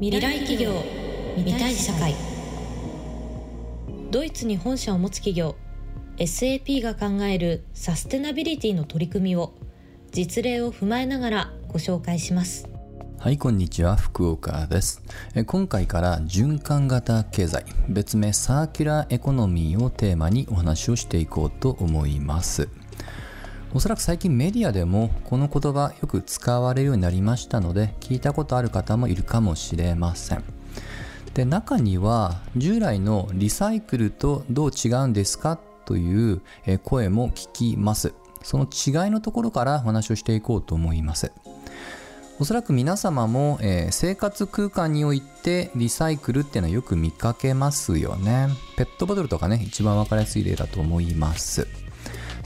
未来企業、未来社会。ドイツに本社を持つ企業 SAP が考えるサステナビリティの取り組みを実例を踏まえながらご紹介します。はい、こんにちは、福岡です。今回から循環型経済、別名サーキュラーエコノミーをテーマにお話をしていこうと思います。おそらく最近メディアでもこの言葉よく使われるようになりましたので、聞いたことある方もいるかもしれません。で、中には従来のリサイクルとどう違うんですかという声も聞きます。その違いのところからお話をしていこうと思います。おそらく皆様も生活空間においてリサイクルっていうのはよく見かけますよね。ペットボトルとかね、一番わかりやすい例だと思います。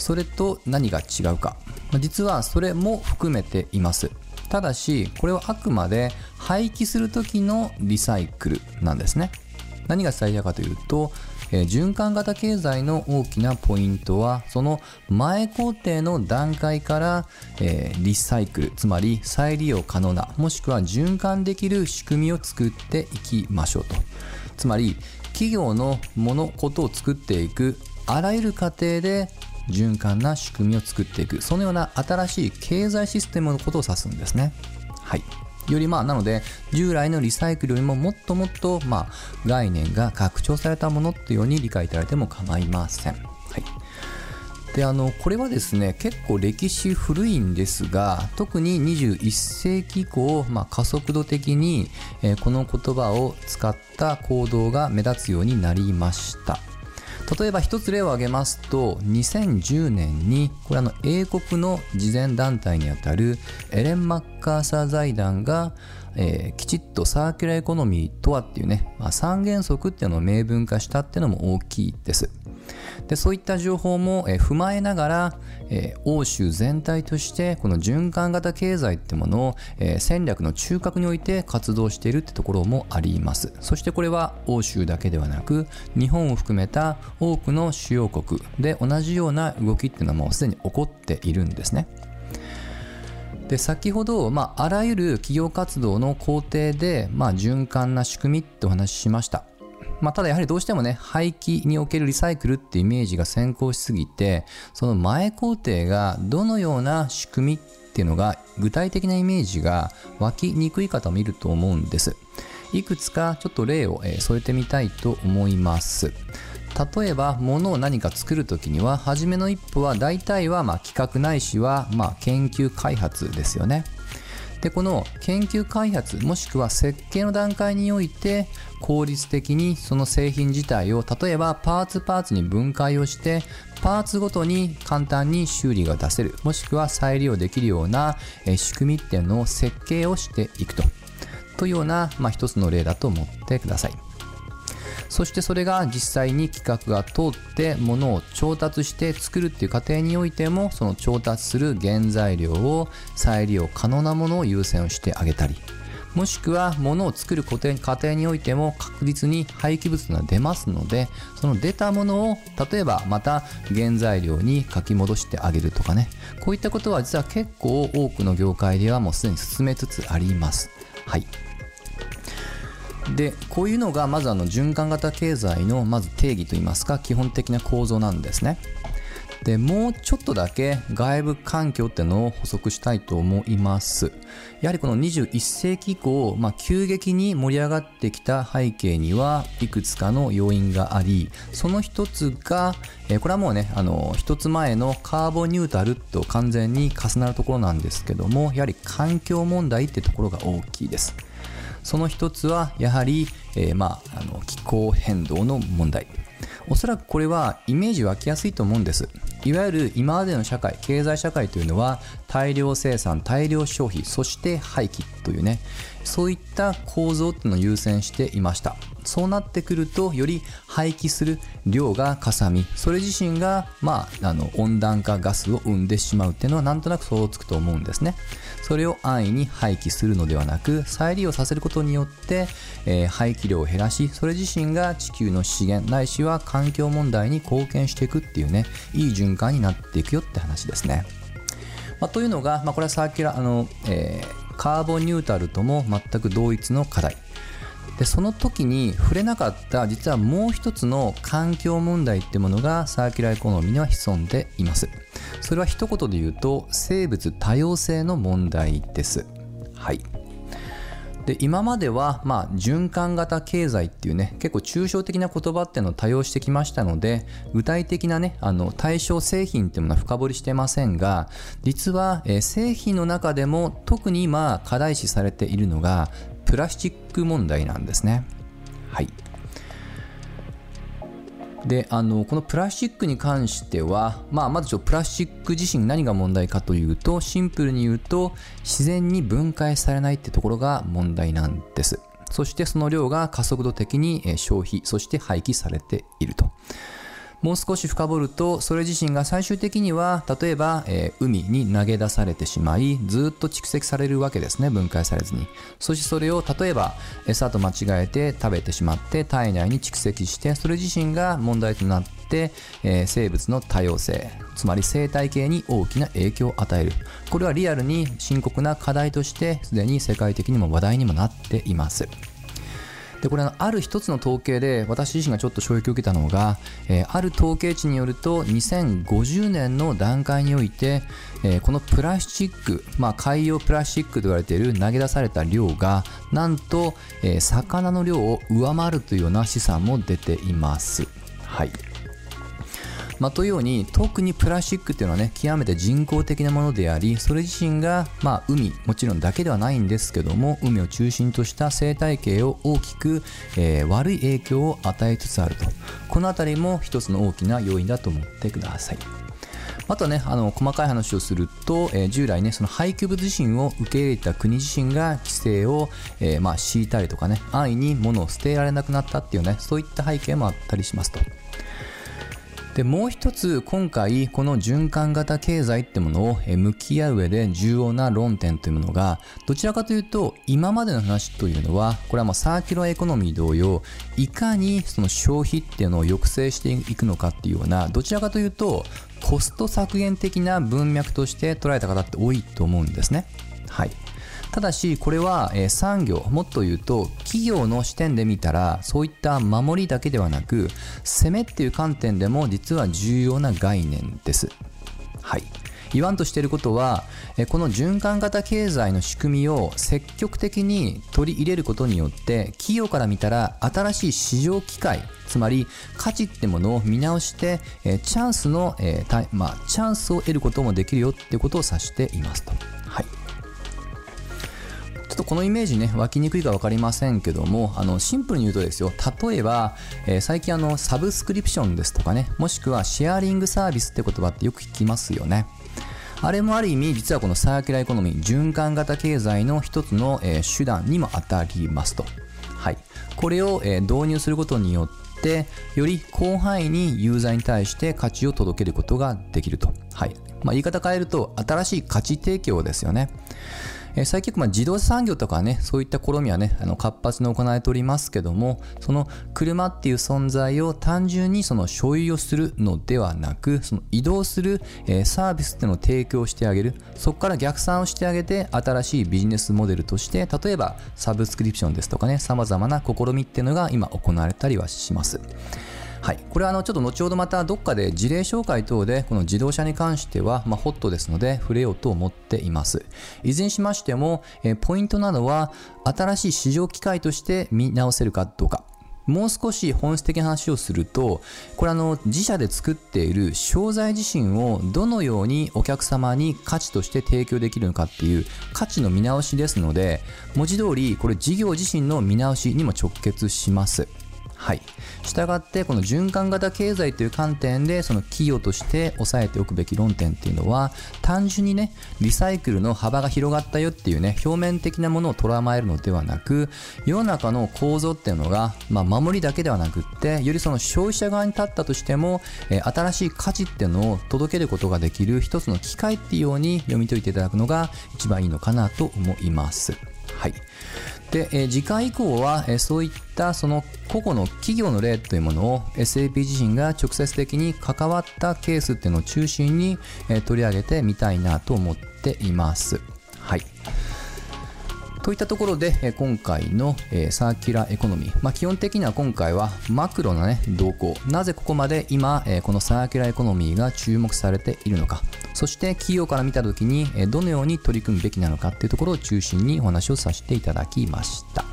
それと何が違うか、実はそれも含めています。ただしこれはあくまで廃棄する時のリサイクルなんですね。何が伝えたいかというと、循環型経済の大きなポイントはその前工程の段階から、リサイクル、つまり再利用可能な、もしくは循環できる仕組みを作っていきましょうと。つまり企業のものことを作っていくあらゆる過程で循環な仕組みを作っていく、そのような新しい経済システムのことを指すんですね。はい。よりなので従来のリサイクルよりももっともっと概念が拡張されたものというように理解いただいても構いません。はい。で、これはですね、結構歴史古いんですが、特に21世紀以降、加速度的に、この言葉を使った行動が目立つようになりました。例えば一つ例を挙げますと、2010年にこれ英国の慈善団体にあたるエレン・マッカーサー財団が、きちっとサーキュラーエコノミーとはっていうね、三原則っていうのを明文化したっていうのも大きいです。で、そういった情報も踏まえながら、欧州全体としてこの循環型経済ってものを戦略の中核において活動しているってところもあります。そしてこれは欧州だけではなく、日本を含めた多くの主要国で同じような動きっていうのはもうすでに起こっているんですね。で、先ほど、あらゆる企業活動の工程で、循環な仕組みってお話ししました。ただやはりどうしてもね、廃棄におけるリサイクルってイメージが先行しすぎて、その前工程がどのような仕組みっていうのが具体的なイメージが湧きにくい方もいると思うんです。いくつかちょっと例を添えてみたいと思います。例えば物を何か作るときには、初めの一歩は大体は企画ないしは研究開発ですよね。で、この研究開発もしくは設計の段階において効率的にその製品自体を、例えばパーツに分解をして、パーツごとに簡単に修理が出せる、もしくは再利用できるような仕組みっていうのを設計をしていくというような、一つの例だと思ってください。そしてそれが実際に企画が通って物を調達して作るっていう過程においても、その調達する原材料を再利用可能なものを優先をしてあげたり、もしくは物を作る過程においても確実に廃棄物が出ますので、その出たものを例えばまた原材料に書き戻してあげるとかね、こういったことは実は結構多くの業界ではもうすでに進めつつあります。はい。で、こういうのがまず循環型経済のまず定義といいますか、基本的な構造なんですね。で、もうちょっとだけ外部環境っていうのを補足したいと思います。やはりこの21世紀以降、急激に盛り上がってきた背景にはいくつかの要因があり、その一つが、これはもうね、一つ前のカーボンニュートラルと完全に重なるところなんですけども、やはり環境問題ってところが大きいです。その一つはやはり、気候変動の問題。おそらくこれはイメージ湧きやすいと思うんです。いわゆる今までの社会、経済社会というのは大量生産、大量消費、そして廃棄というね、そういった構造というのを優先していました。そうなってくると、より廃棄する量がかさみ、それ自身が、温暖化ガスを生んでしまうっていうのはなんとなく想像つくと思うんですね。それを安易に廃棄するのではなく、再利用させることによって、廃棄量を減らし、それ自身が地球の資源ないしは環境問題に貢献していくっていうね、いい循環になっていくよって話ですね。というのが、これはサーキュラーカーボンニュートラルとも全く同一の課題で、その時に触れなかった実はもう一つの環境問題ってものがサーキュラーエコノミーには潜んでいます。それは一言で言うと生物多様性の問題です。はい。で今までは、循環型経済っていうね、結構抽象的な言葉っていうのを多用してきましたので、具体的なね、対象製品っていうものは深掘りしてませんが、実は、製品の中でも特に今課題視されているのがプラスチック問題なんですね。はい。でこのプラスチックに関しては、まずプラスチック自身何が問題かというと、シンプルに言うと自然に分解されないってところが問題なんです。そしてその量が加速度的に消費、そして廃棄されていると。もう少し深掘ると、それ自身が最終的には例えば、海に投げ出されてしまい、ずっと蓄積されるわけですね、分解されずに。そしてそれを例えば餌と間違えて食べてしまって、体内に蓄積して、それ自身が問題となって、生物の多様性、つまり生態系に大きな影響を与える。これはリアルに深刻な課題としてすでに世界的にも話題にもなっています。でこれある一つの統計で私自身がちょっと衝撃を受けたのが、ある統計値によると2050年の段階において、このプラスチック、海洋プラスチックと言われている投げ出された量がなんと、魚の量を上回るというような試算も出ています。はい。というように、特にプラスチックというのはね、極めて人工的なものであり、それ自身が、海もちろんだけではないんですけども、海を中心とした生態系を大きく、悪い影響を与えつつあると。このあたりも一つの大きな要因だと思ってください。あとね、細かい話をすると、従来ね、その廃棄物自身を受け入れた国自身が規制を、敷いたりとかね、安易に物を捨てられなくなったっていうね、そういった背景もあったりしますと。でもう一つ、今回この循環型経済ってものを向き合う上で重要な論点というものが、どちらかというと今までの話というのは、これはサーキュラーエコノミー同様、いかにその消費っていうのを抑制していくのかっていうような、どちらかというとコスト削減的な文脈として捉えた方って多いと思うんですね。はい。ただしこれは産業、もっと言うと企業の視点で見たら、そういった守りだけではなく攻めっていう観点でも実は重要な概念です。はい。言わんとしていることは、この循環型経済の仕組みを積極的に取り入れることによって、企業から見たら新しい市場機会、つまり価値ってものを見直して、チャンスを得ることもできるよっていうことを指していますと。はい。ちょっとこのイメージね、湧きにくいか分かりませんけども、シンプルに言うとですよ、例えば、最近サブスクリプションですとかね、もしくはシェアリングサービスって言葉ってよく聞きますよね。あれもある意味、実はこのサーキュラーエコノミー、循環型経済の一つの、手段にも当たりますと。はい。これを、導入することによって、より広範囲にユーザーに対して価値を届けることができると。はい。言い方変えると、新しい価値提供ですよね。最近、自動車産業とかね、そういった試みはね、活発に行われておりますけども、その車っていう存在を単純にその所有をするのではなく、その移動する、サービスっていうのを提供してあげる。そこから逆算をしてあげて、新しいビジネスモデルとして、例えばサブスクリプションですとかね、様々な試みっていうのが今行われたりはします。はい、これはちょっと後ほどまたどっかで事例紹介等でこの自動車に関してはホットですので触れようと思っています。いずれにしましてもポイントなのは、新しい市場機会として見直せるかどうか。もう少し本質的な話をすると、これ自社で作っている商材自身をどのようにお客様に価値として提供できるのかっていう価値の見直しですので、文字通りこれ事業自身の見直しにも直結します。はい。したがってこの循環型経済という観点で、その企業として押さえておくべき論点っていうのは、単純にね、リサイクルの幅が広がったよっていうね、表面的なものを捉えるのではなく、世の中の構造っていうのが、守りだけではなくって、よりその消費者側に立ったとしても、新しい価値っていうのを届けることができる一つの機会っていうように読み解いていただくのが一番いいのかなと思います。はい。で、次回以降は、そういったその個々の企業の例というものを SAP 自身が直接的に関わったケースっていうのを中心に取り上げてみたいなと思っています。はい。といったところで今回のサーキュラーエコノミー、基本的には今回はマクロの動向、なぜここまで今このサーキュラーエコノミーが注目されているのか、そして企業から見た時にどのように取り組むべきなのかっていうところを中心にお話をさせていただきました。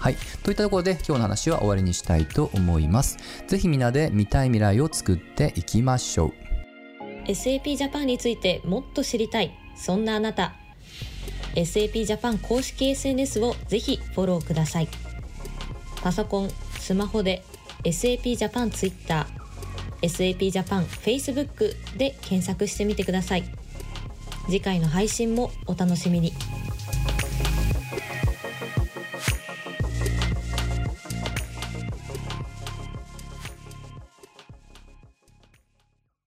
はい。といったところで今日の話は終わりにしたいと思います。ぜひみんなで見たい未来を作っていきましょう。SAP Japan についてもっと知りたい。そんなあなた。SAP Japan 公式 SNS をぜひフォローください。パソコン、スマホで SAP Japan Twitter、SAP Japan Facebook で検索してみてください。次回の配信もお楽しみに。